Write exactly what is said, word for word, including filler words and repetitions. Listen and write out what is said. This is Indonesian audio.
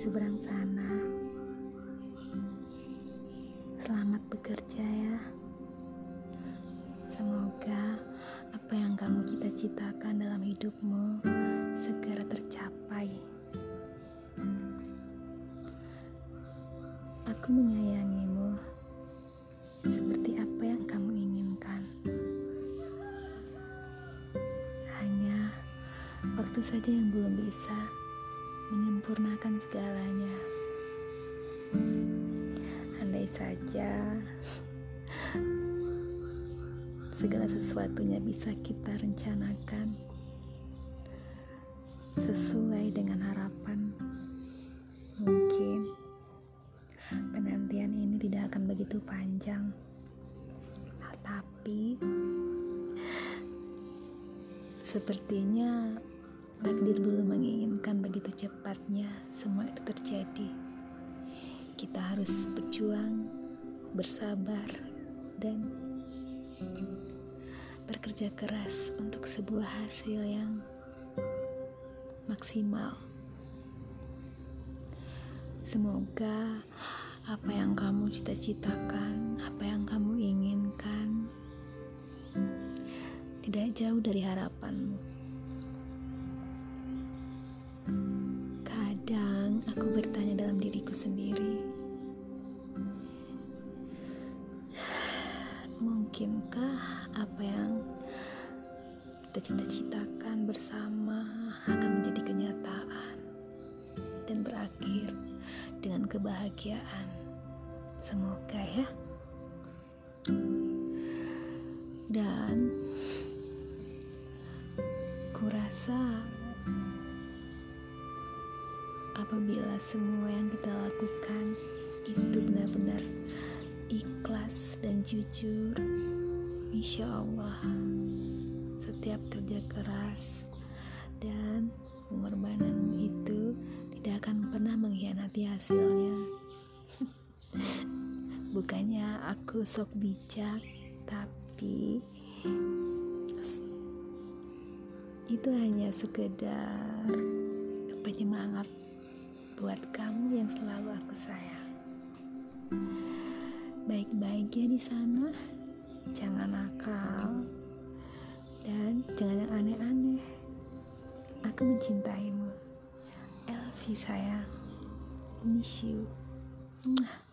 seberang sana. Selamat bekerja ya. Semoga apa yang kamu cita-citakan dalam hidupmu segera tercapai. Aku menyayangimu seperti apa yang kamu inginkan. Hanya waktu saja yang belum bisa menyempurnakan segalanya. Andai saja segala sesuatunya bisa kita rencanakan sesuai dengan harapan, mungkin penantian ini tidak akan begitu panjang. Nah, tapi sepertinya takdir belum menginginkan begitu cepatnya semua itu terjadi. Kita harus berjuang, bersabar, dan bekerja keras untuk sebuah hasil yang maksimal. Semoga apa yang kamu cita-citakan, apa yang kamu inginkan, tidak jauh dari harapanmu. Kadang aku bertanya dalam diriku sendiri, mungkinkah apa yang kita cita-citakan bersama akan menjadi kenyataan dan berakhir dengan kebahagiaan? Semoga ya. Dan kurasa apabila semua yang kita lakukan itu benar-benar ikhlas dan jujur, insya Allah setiap kerja keras dan pengorbanan itu tidak akan pernah mengkhianati hasilnya. Bukannya aku sok bijak, tapi itu hanya sekedar penyemangat buat kamu yang selalu aku sayang. Baik-baik ya di sana, jangan nakal dan jangan yang aneh-aneh. Aku mencintaimu, Elvi sayang. Miss you.